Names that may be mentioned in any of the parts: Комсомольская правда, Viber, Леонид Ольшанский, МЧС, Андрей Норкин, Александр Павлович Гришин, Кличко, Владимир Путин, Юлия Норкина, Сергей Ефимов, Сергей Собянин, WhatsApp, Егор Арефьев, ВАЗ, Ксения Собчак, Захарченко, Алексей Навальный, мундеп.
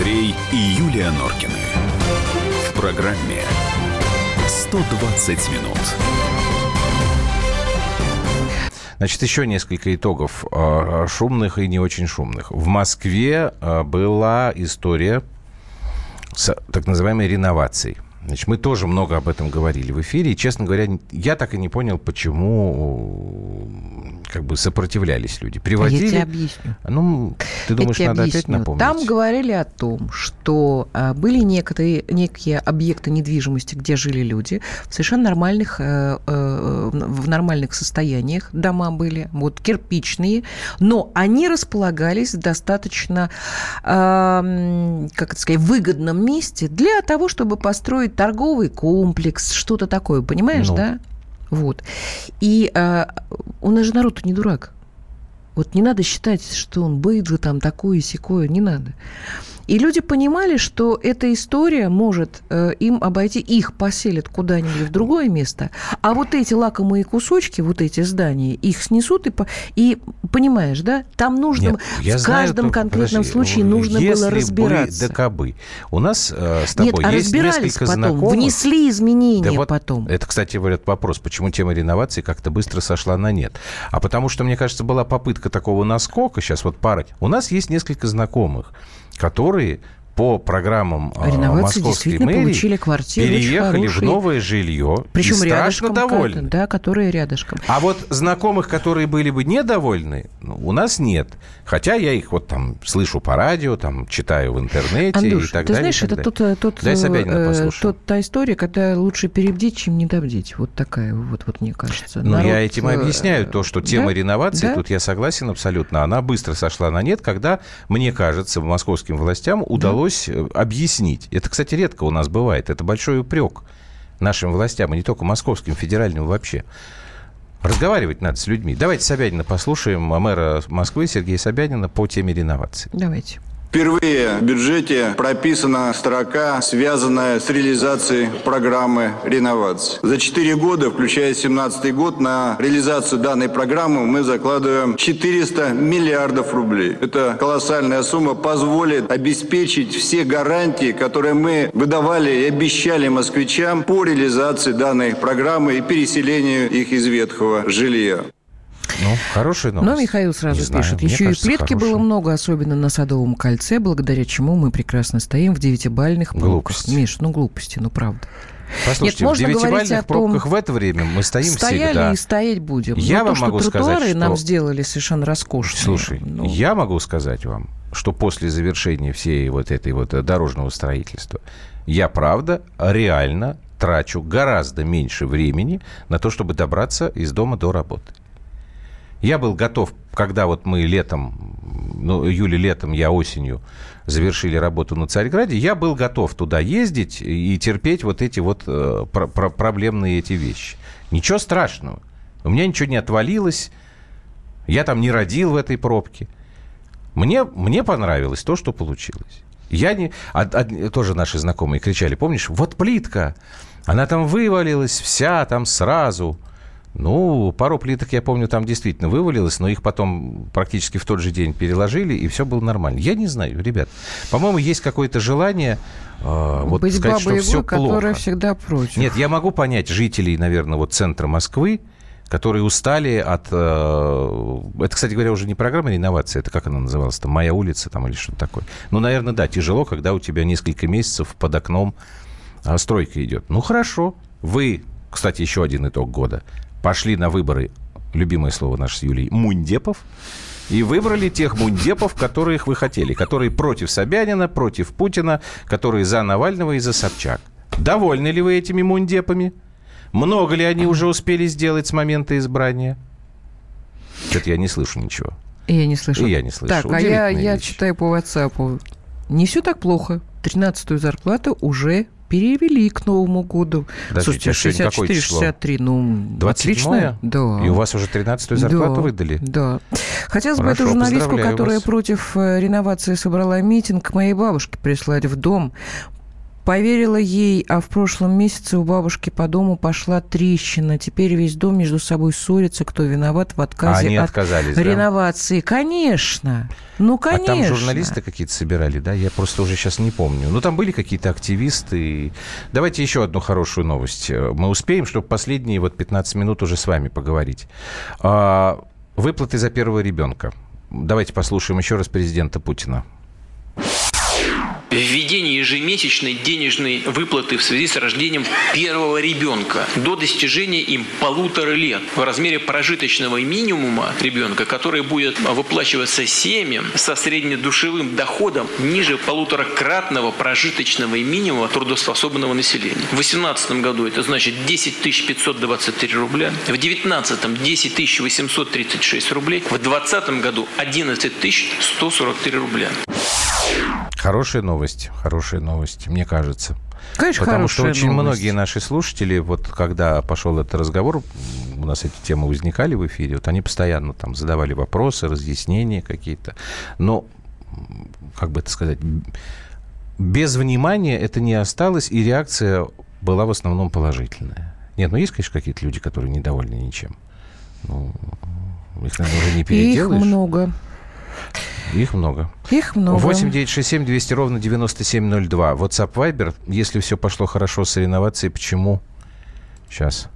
Андрей и Юлия Норкины. В программе «120 минут». Значит, еще несколько итогов шумных и не очень шумных. В Москве была история с так называемой реновацией. Значит, мы тоже много об этом говорили в эфире. И, честно говоря, я так и не понял, почему как бы сопротивлялись люди. Приводили... Я тебе объясню. Ну, ты думаешь, надо опять напомнить? Там говорили о том, что были некие объекты недвижимости, где жили люди, в совершенно нормальных состояниях дома были, вот кирпичные, но они располагались в достаточно, выгодном месте для того, чтобы построить торговый комплекс, что-то такое, понимаешь, да? Вот. И у нас же народ не дурак. Вот не надо считать, что он быдло там такое-сякое, не надо. И люди понимали, что эта история может им обойти, их поселят куда-нибудь в другое место, а вот эти лакомые кусочки, вот эти здания, их снесут, и понимаешь, да, там нужно... Нет, в каждом конкретном случае нужно было разбираться. Если бы, да кабы. У нас с тобой есть несколько потом, знакомых... внесли изменения, да вот потом. Это, кстати, вопрос, почему тема реновации как-то быстро сошла на нет. А потому что, мне кажется, была попытка такого наскока, сейчас вот пара... У нас есть несколько знакомых, которые по программам московской мэрии переехали в новое жилье. Причем и страшно довольны. Да, которые рядышком. А вот знакомых, которые были бы недовольны, у нас нет. Хотя я их вот там слышу по радио, там читаю в интернете, Андрюш, и так далее. Андрюш, ты знаешь, это та история, когда лучше перебдеть, чем недобдеть. Вот такая вот мне кажется. Ну, я этим объясняю то, что тема реновации, тут я согласен абсолютно, она быстро сошла на нет, когда, мне кажется, московским властям удалось объяснить. Это, кстати, редко у нас бывает. Это большой упрек нашим властям, и не только московским, федеральным вообще. Разговаривать надо с людьми. Давайте Собянина послушаем, мэра Москвы Сергея Собянина, по теме реновации. Давайте. Впервые в бюджете прописана строка, связанная с реализацией программы реновации. За 4 года, включая 2017 год, на реализацию данной программы мы закладываем 400 миллиардов рублей. Эта колоссальная сумма позволит обеспечить все гарантии, которые мы выдавали и обещали москвичам по реализации данной программы и переселению их из ветхого жилья. Ну, хорошая новость. Но Михаил сразу пишет. Еще и плитки было много, особенно на Садовом кольце, благодаря чему мы прекрасно стоим в девятибальных пробках. Миш, глупости, правда. Послушайте, в девятибальных пробках в это время мы стоим всегда. Стояли и стоять будем. Я вам могу сказать, что... тротуары нам сделали совершенно роскошные. Слушай, я могу сказать вам, что после завершения всей вот этой вот дорожного строительства я, правда, реально трачу гораздо меньше времени на то, чтобы добраться из дома до работы. Я был готов, когда вот мы июле-летом, я осенью завершили работу на Царьграде, я был готов туда ездить и терпеть вот эти вот проблемные эти вещи. Ничего страшного. У меня ничего не отвалилось. Я там не родил в этой пробке. Мне понравилось то, что получилось. Тоже наши знакомые кричали, помнишь, вот плитка, она там вывалилась вся там сразу. Ну, пару плиток, я помню, там действительно вывалилось, но их потом практически в тот же день переложили, и все было нормально. Я не знаю, ребят. По-моему, есть какое-то желание сказать, что все плохо. Быть бабой, которая всегда против. Нет, я могу понять жителей, наверное, центра Москвы, которые устали от... Это, кстати говоря, уже не программа реновации, это как она называлась, там, «Моя улица» там, или что-то такое. Ну, наверное, да, тяжело, когда у тебя несколько месяцев под окном стройка идет. Ну, хорошо. Вы, кстати, еще один итог года. Пошли на выборы, любимое слово наше с Юлей, мундепов, и выбрали тех мундепов, которых вы хотели, которые против Собянина, против Путина, которые за Навального и за Собчак. Довольны ли вы этими мундепами? Много ли они уже успели сделать с момента избрания? Что-то я не слышу ничего. И я не слышу. Так, а я читаю по WhatsApp. Не все так плохо. 13-ю зарплату уже... перевели к Новому году. Слушайте, 64-63, 27-е? Да. И у вас уже 13-ю зарплату выдали? Да. Хотелось бы эту журналистку, которая против реновации собрала митинг, моей бабушке прислать в дом, Поверила ей, а в прошлом месяце у бабушки по дому пошла трещина. Теперь весь дом между собой ссорится, кто виноват в отказе от реновации. Да? Конечно. Ну, конечно. А там журналисты какие-то собирали, да? Я просто уже сейчас не помню. Ну, там были какие-то активисты. Давайте еще одну хорошую новость. Мы успеем, чтобы последние 15 минут уже с вами поговорить. Выплаты за первого ребенка. Давайте послушаем еще раз президента Путина. Введение ежемесячной денежной выплаты в связи с рождением первого ребенка до достижения им 1,5 лет в размере прожиточного минимума ребенка, который будет выплачиваться семьям со среднедушевым доходом ниже 1,5-кратного прожиточного минимума трудоспособного населения. В 2018 году это значит 10 523 рубля, в 2019 – 10 836 рублей, в 2020 году – 11 143 рубля. Хорошая новость, мне кажется. Конечно, потому что очень многие наши слушатели, вот когда пошел этот разговор, у нас эти темы возникали в эфире, вот они постоянно там задавали вопросы, разъяснения какие-то. Но, как бы это сказать, без внимания это не осталось, и реакция была в основном положительная. Нет, ну есть, конечно, какие-то люди, которые недовольны ничем. Ну, их, наверное, уже не переделаешь. Их много. 8967 200 ровно 9702. WhatsApp, Viber. Если все пошло хорошо с реновацией, почему сейчас?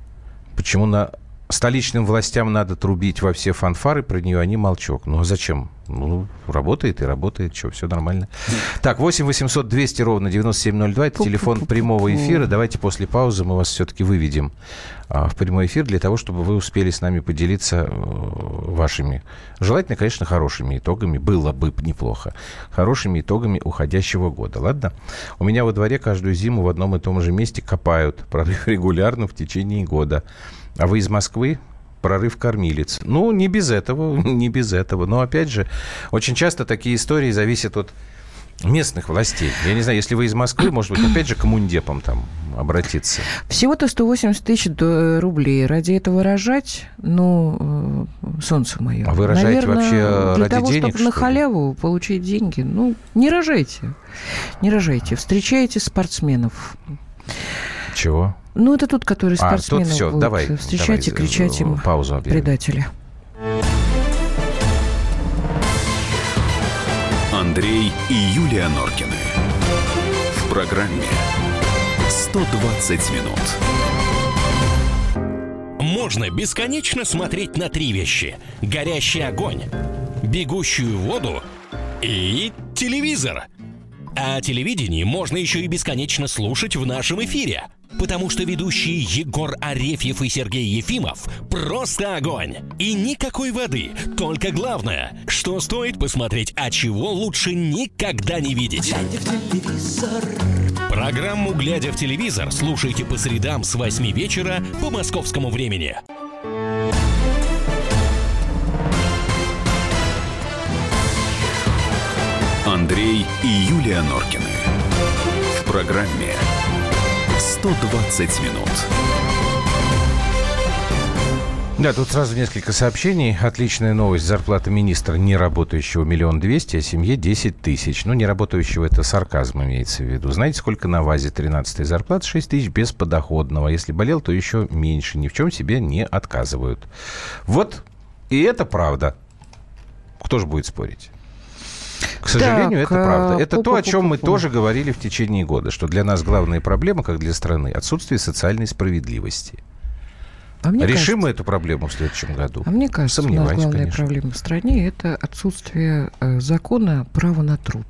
Почему столичным властям надо трубить во все фанфары, про нее они молчок? Ну, зачем? Ну, работает и работает, что, все нормально. Так, 8 800 200 ровно 9702, это телефон прямого эфира. Давайте после паузы мы вас все-таки выведем в прямой эфир для того, чтобы вы успели с нами поделиться вашими, желательно, конечно, хорошими итогами, было бы неплохо, хорошими итогами уходящего года, ладно? У меня во дворе каждую зиму в одном и том же месте копают, прорыв регулярно в течение года. А вы из Москвы? Прорыв кормилец. Ну, не без этого, не без этого. Но, опять же, очень часто такие истории зависят от местных властей. Я не знаю, если вы из Москвы, может быть, опять же, к мундепам там обратиться. Всего-то 180 тысяч рублей. Ради этого рожать, ну, солнце мое. А вы рожаете, наверное, вообще ради того, денег, чтобы что на халяву получить деньги? Ну, не рожайте. Не рожайте. Встречайте спортсменов. Чего? Ну, это тот, который спортсменов тут все. Будет давай, встречать давай, и кричать им паузу объявим. Предатели. Андрей и Юлия Норкины. В программе «120 минут». Можно бесконечно смотреть на три вещи. Горящий огонь, бегущую воду и телевизор. А о телевидении можно еще и бесконечно слушать в нашем эфире. Потому что ведущие Егор Арефьев и Сергей Ефимов – просто огонь! И никакой воды, только главное, что стоит посмотреть, а чего лучше никогда не видеть. «Глядя в телевизор». Программу «Глядя в телевизор» слушайте по средам с 8 вечера по московскому времени. Андрей и Юлия Норкины. В программе 120 минут. Да, тут сразу несколько сообщений. Отличная новость. Зарплата министра неработающего 1 200 000, а семье 10 000. Ну, неработающего — это сарказм имеется в виду. Знаете, сколько на ВАЗе 13-й зарплат? 6 000 без подоходного. Если болел, то еще меньше. Ни в чем себе не отказывают. Вот. И это правда. Кто же будет спорить? К сожалению, так, это правда. Это то, о чем мы тоже говорили в течение года, что для нас главная проблема, как для страны, отсутствие социальной справедливости. А решим мы эту проблему в следующем году? А мне кажется, что главная проблема в стране – это отсутствие закона права на труд.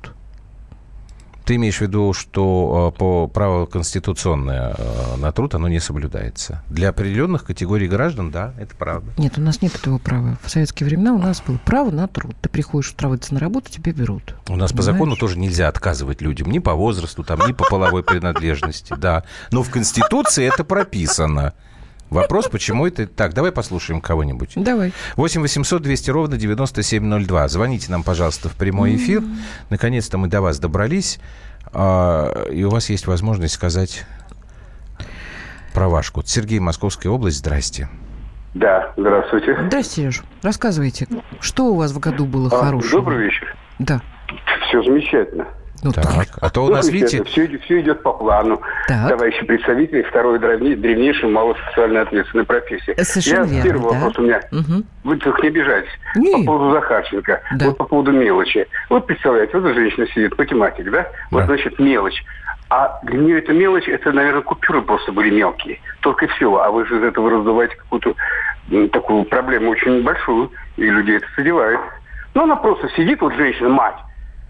Ты имеешь в виду, что по право конституционное на труд, оно не соблюдается? Для определенных категорий граждан, да, это правда. Нет, у нас нет этого права. В советские времена у нас было право на труд. Ты приходишь устраиваться на работу, тебя берут. У нас, понимаешь, по закону тоже нельзя отказывать людям ни по возрасту, там, ни по половой принадлежности, да. Но в Конституции это прописано. Вопрос, почему это так. Давай послушаем кого-нибудь. Давай. 8 800 200 ровно 9702. Звоните нам, пожалуйста, в прямой эфир. Наконец-то мы до вас добрались. И у вас есть возможность сказать про ваш год. Сергей, Московская область, здрасте. Да, здравствуйте. Здрасте, Сереж. Рассказывайте, что у вас в году было хорошего? Добрый вечер. Да. Все замечательно. Ну, так. А то у нас, видите... Все идет по плану. Так. Товарищи представители второй древнейшей малосоциально ответственной профессии. Совершенно верно, первый вопрос у меня. Угу. Вы только не обижайтесь. По поводу Захарченко. Да. Вот по поводу мелочи. Вот представляете, вот женщина сидит, математик, да? Вот, да, значит, мелочь. А для нее это мелочь, это, наверное, купюры просто были мелкие. Только и всего. А вы же из этого раздуваете какую-то такую проблему очень большую. И людей это задевает. Но она просто сидит, вот женщина, мать.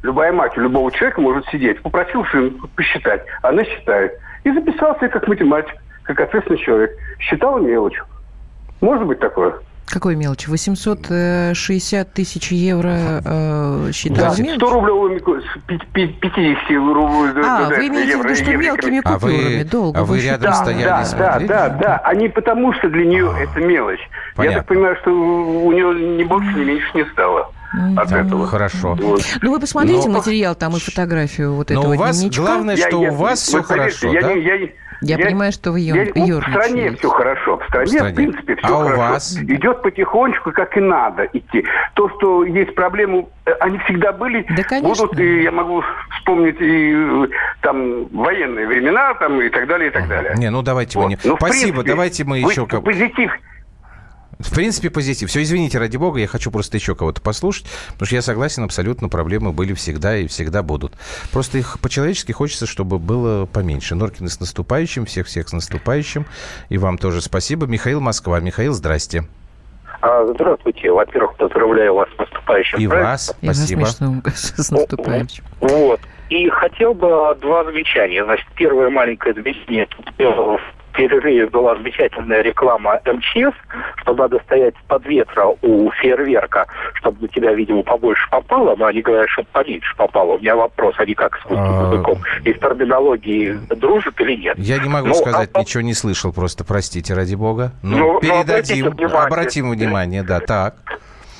Любая мать у любого человека может сидеть. Попросил сына посчитать. Она считает. И записался как математик, как ответственный человек. Считал мелочь. Может быть такое? Какой мелочь? 860 тысяч евро считал мелочь? 100-рублевыми, 50-рублевыми евро. А, вы имеете в виду, что мелкими купюрами? Долго вы рядом стояли и смотрели? Да. А не потому, что для нее это мелочь. Понятно. Я так понимаю, что у нее ни больше, ни меньше не стало. От этого. Хорошо. Вот. Ну, вы посмотрите материал там и фотографию вот этого дневничка. Но у вас, главное, что у вас все хорошо, да? Я понимаю, что вы ерничаете. В стране все хорошо. В стране, в принципе, все хорошо. А у вас? Идет потихонечку, как и надо идти. То, что есть проблемы, они всегда были. Да, конечно. Будут, и я могу вспомнить и там военные времена, там, и так далее, и так далее. Не, ну, давайте вот. Спасибо, давайте мы еще... Позитив. В принципе, позитив. Все, извините, ради бога, я хочу просто еще кого-то послушать, потому что я согласен, абсолютно проблемы были всегда и всегда будут. Просто их по-человечески хочется, чтобы было поменьше. Норкины, с наступающим, всех-всех с наступающим. И вам тоже спасибо. Михаил, Москва. Михаил, здрасте. Здравствуйте. Во-первых, поздравляю вас с наступающим. И вас, спасибо. И вас, с наступающим. Вот. И хотел бы два замечания. Значит, первое маленькое замечание. В перерыве была замечательная реклама МЧС, что надо стоять под ветра у фейерверка, чтобы на тебя, видимо, побольше попало, но они говорят, что поменьше попало. У меня вопрос, они как с языком из терминологии дружат или нет? Я не могу сказать, ничего не слышал, просто простите, ради бога. Ну, передадим, обратим внимание, да, так.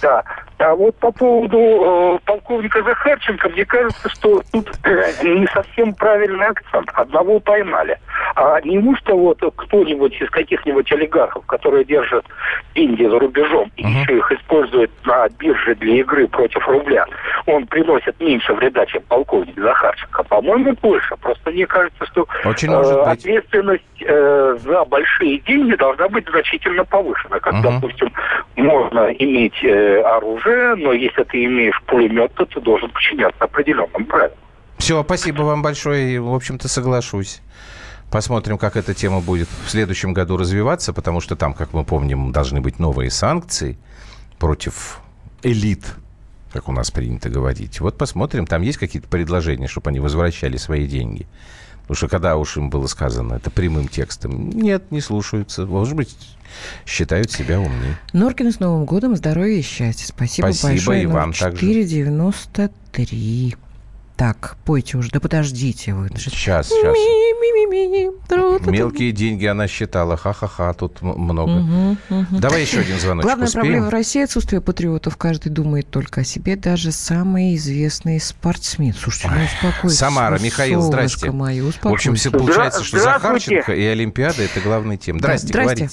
Да. А вот по поводу полковника Захарченко, мне кажется, что тут не совсем правильный акцент. Одного поймали. А неужто вот кто-нибудь из каких-нибудь олигархов, которые держат деньги за рубежом и еще их используют на бирже для игры против рубля, он приносит меньше вреда, чем полковник Захарченко? По-моему, больше. Просто мне кажется, что ответственность за большие деньги должна быть значительно повышена. Как, допустим, можно иметь оружие, но если ты имеешь пулемет, то ты должен подчиняться определенным правилам. Все, спасибо вам большое. В общем-то, соглашусь. Посмотрим, как эта тема будет в следующем году развиваться, потому что там, как мы помним, должны быть новые санкции против элит, как у нас принято говорить. Вот посмотрим, там есть какие-то предложения, чтобы они возвращали свои деньги. Потому что когда уж им было сказано это прямым текстом, нет, не слушаются. Может быть, считают себя умнее. Норкину с Новым годом, здоровья и счастья. Спасибо большое. И вам также. 493. Так, пойте уже. Да подождите вы. Сейчас. Мелкие деньги она считала. Ха-ха-ха, тут много. Давай еще один звоночек. Главная проблема в России – отсутствие патриотов. Каждый думает только о себе. Даже самый известный спортсмен. Слушайте, ну успокойтесь. Самара, Михаил, здрасте. Мою, в общем, все получается, что Захарченко и Олимпиада – это главная тема. Здрасте. Говорите.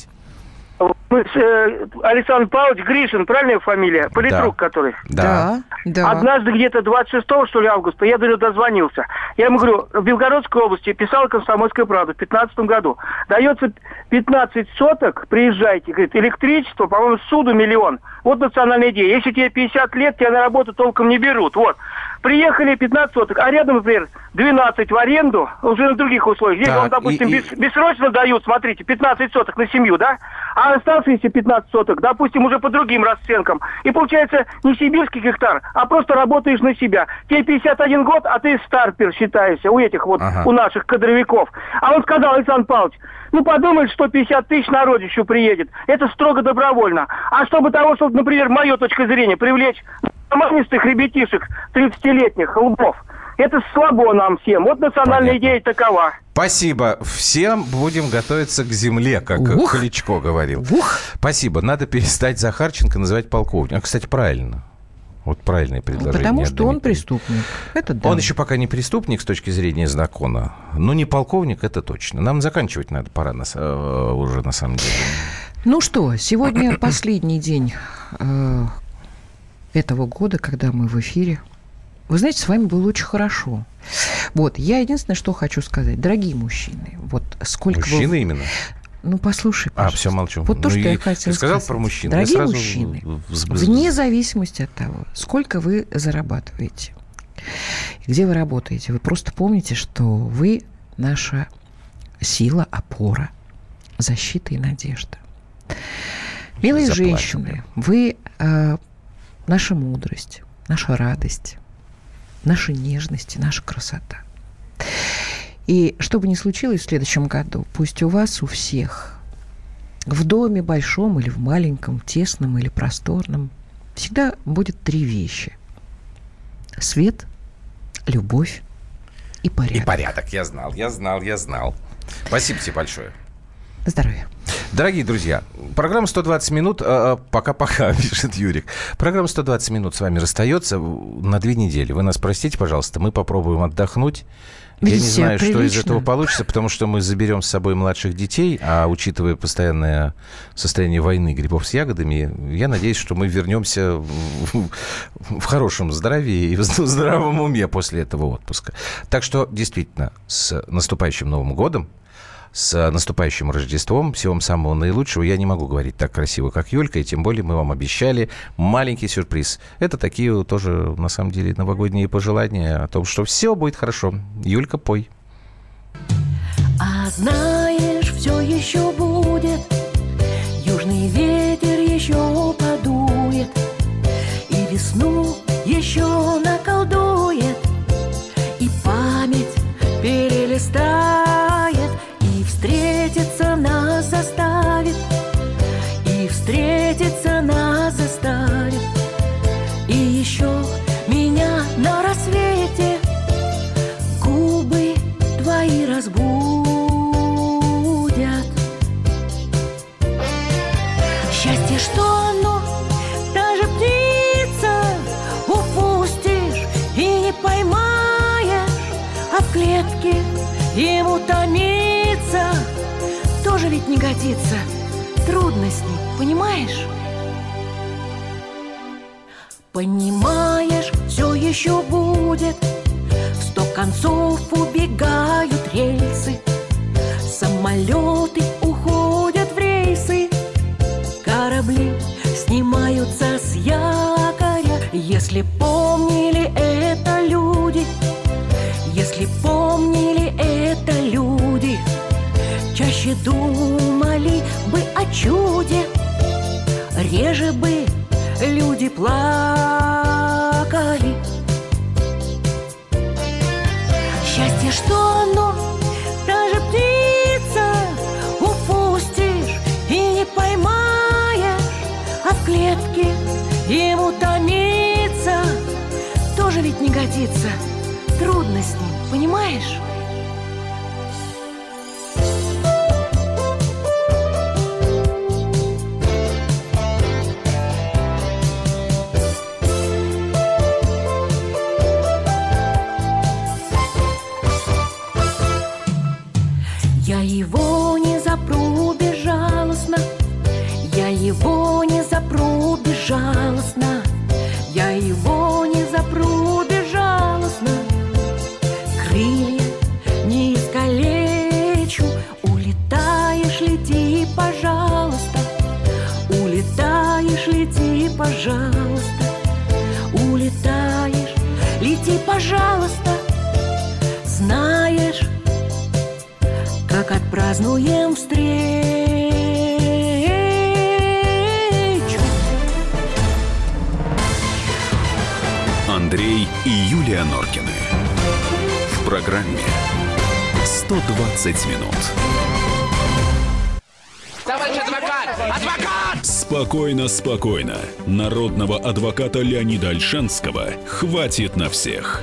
Александр Павлович Гришин, правильная фамилия? Политрук, да. Который? Да. Однажды где-то 26-го, что ли, августа, я до него дозвонился. Я ему говорю, в Белгородской области писал «Комсомольская правда» в 2015 году. Дается 15 соток, приезжайте. Говорит, электричество, по-моему, суду миллион. Вот национальная идея. Если тебе 50 лет, тебя на работу толком не берут. Вот. Приехали 15 соток, а рядом, например, 12 в аренду, уже на других условиях. Здесь вам, допустим, бессрочно дают, смотрите, 15 соток на семью, да? А оставшиеся 15 соток, допустим, уже по другим расценкам. И получается не сибирский гектар, а просто работаешь на себя. Тебе 51 год, а ты старпер считаешься у этих вот, у наших кадровиков. А он сказал, Александр Павлович, ну подумает, что 50 тысяч на родищу приедет. Это строго добровольно. А чтобы того, чтобы, например, мою точку зрения, привлечь нормальных ребятишек, 30-летних, лбов, это слабо нам всем. Вот национальная идея такова. Спасибо. Всем будем готовиться к земле, как Кличко говорил. Спасибо. Надо перестать Захарченко называть полковником. Кстати, правильно. Вот правильное предложение. Потому что он преступник. Это да. Он еще пока не преступник с точки зрения закона. Но не полковник, это точно. Нам заканчивать надо пора уже на самом деле. Ну что, сегодня последний день этого года, когда мы в эфире. Вы знаете, с вами было очень хорошо. Вот, я единственное, что хочу сказать. Дорогие мужчины, вот сколько... Мужчины именно? Ну, послушай, пожалуйста. А, все, молчу. Вот то, что я хотела сказать. Ты сказал про мужчин. Дорогие мужчины, вне зависимости от того, сколько вы зарабатываете, где вы работаете, вы просто помните, что вы наша сила, опора, защита и надежда. Милые женщины, вы наша мудрость, наша радость, наша нежность и наша красота. И что бы ни случилось в следующем году, пусть у вас, у всех, в доме большом или в маленьком, тесном или просторном, всегда будет три вещи. Свет, любовь и порядок. И порядок, я знал. Спасибо тебе большое. Здоровья. Дорогие друзья, программа «120 минут», пока-пока, пишет Юрик. Программа «120 минут» с вами расстается на 2 недели. Вы нас простите, пожалуйста, мы попробуем отдохнуть. Я не знаю, прилично, что из этого получится, потому что мы заберем с собой младших детей, а учитывая постоянное состояние войны грибов с ягодами, я надеюсь, что мы вернемся в хорошем здравии и в здравом уме после этого отпуска. Так что, действительно, с наступающим Новым годом, с наступающим Рождеством. Всего вам самого наилучшего. Я не могу говорить так красиво, как Юлька, и тем более мы вам обещали маленький сюрприз. Это такие тоже, на самом деле, новогодние пожелания о том, что все будет хорошо. Юлька, пой. А знаешь, все еще будет, южный ветер еще подует, и весну еще наколдует, и память перелистает. Встретиться нас заставит, и встретиться нас заставит. И еще меня на рассвете губы твои разбудят. Счастье, что оно, даже птица, упустишь и не поймаешь, а в клетке ему томит. Тоже ведь не годится, трудно с ним, понимаешь? Понимаешь, все еще будет, 100 концов убегают рельсы, самолеты уходят в рейсы, корабли снимаются с якоря. Если помнили это люди, если помнили это люди, чаще думали бы о чуде, реже бы люди плакали. Счастье, что оно, даже птица, упустишь и не поймаешь, а в клетке ему томиться, тоже ведь не годится, трудно с ним, понимаешь? Безжалостно, я его не запру безжалостно, крылья не искалечу. Улетаешь, лети, пожалуйста, улетаешь, лети, пожалуйста, улетаешь, лети, пожалуйста. Знаешь, как отпразднуем встречу. Андрей и Юлия Норкины. В программе «120 минут». Товарищ адвокат! Адвокат! Спокойно, спокойно. Народного адвоката Леонида Ольшанского хватит на всех.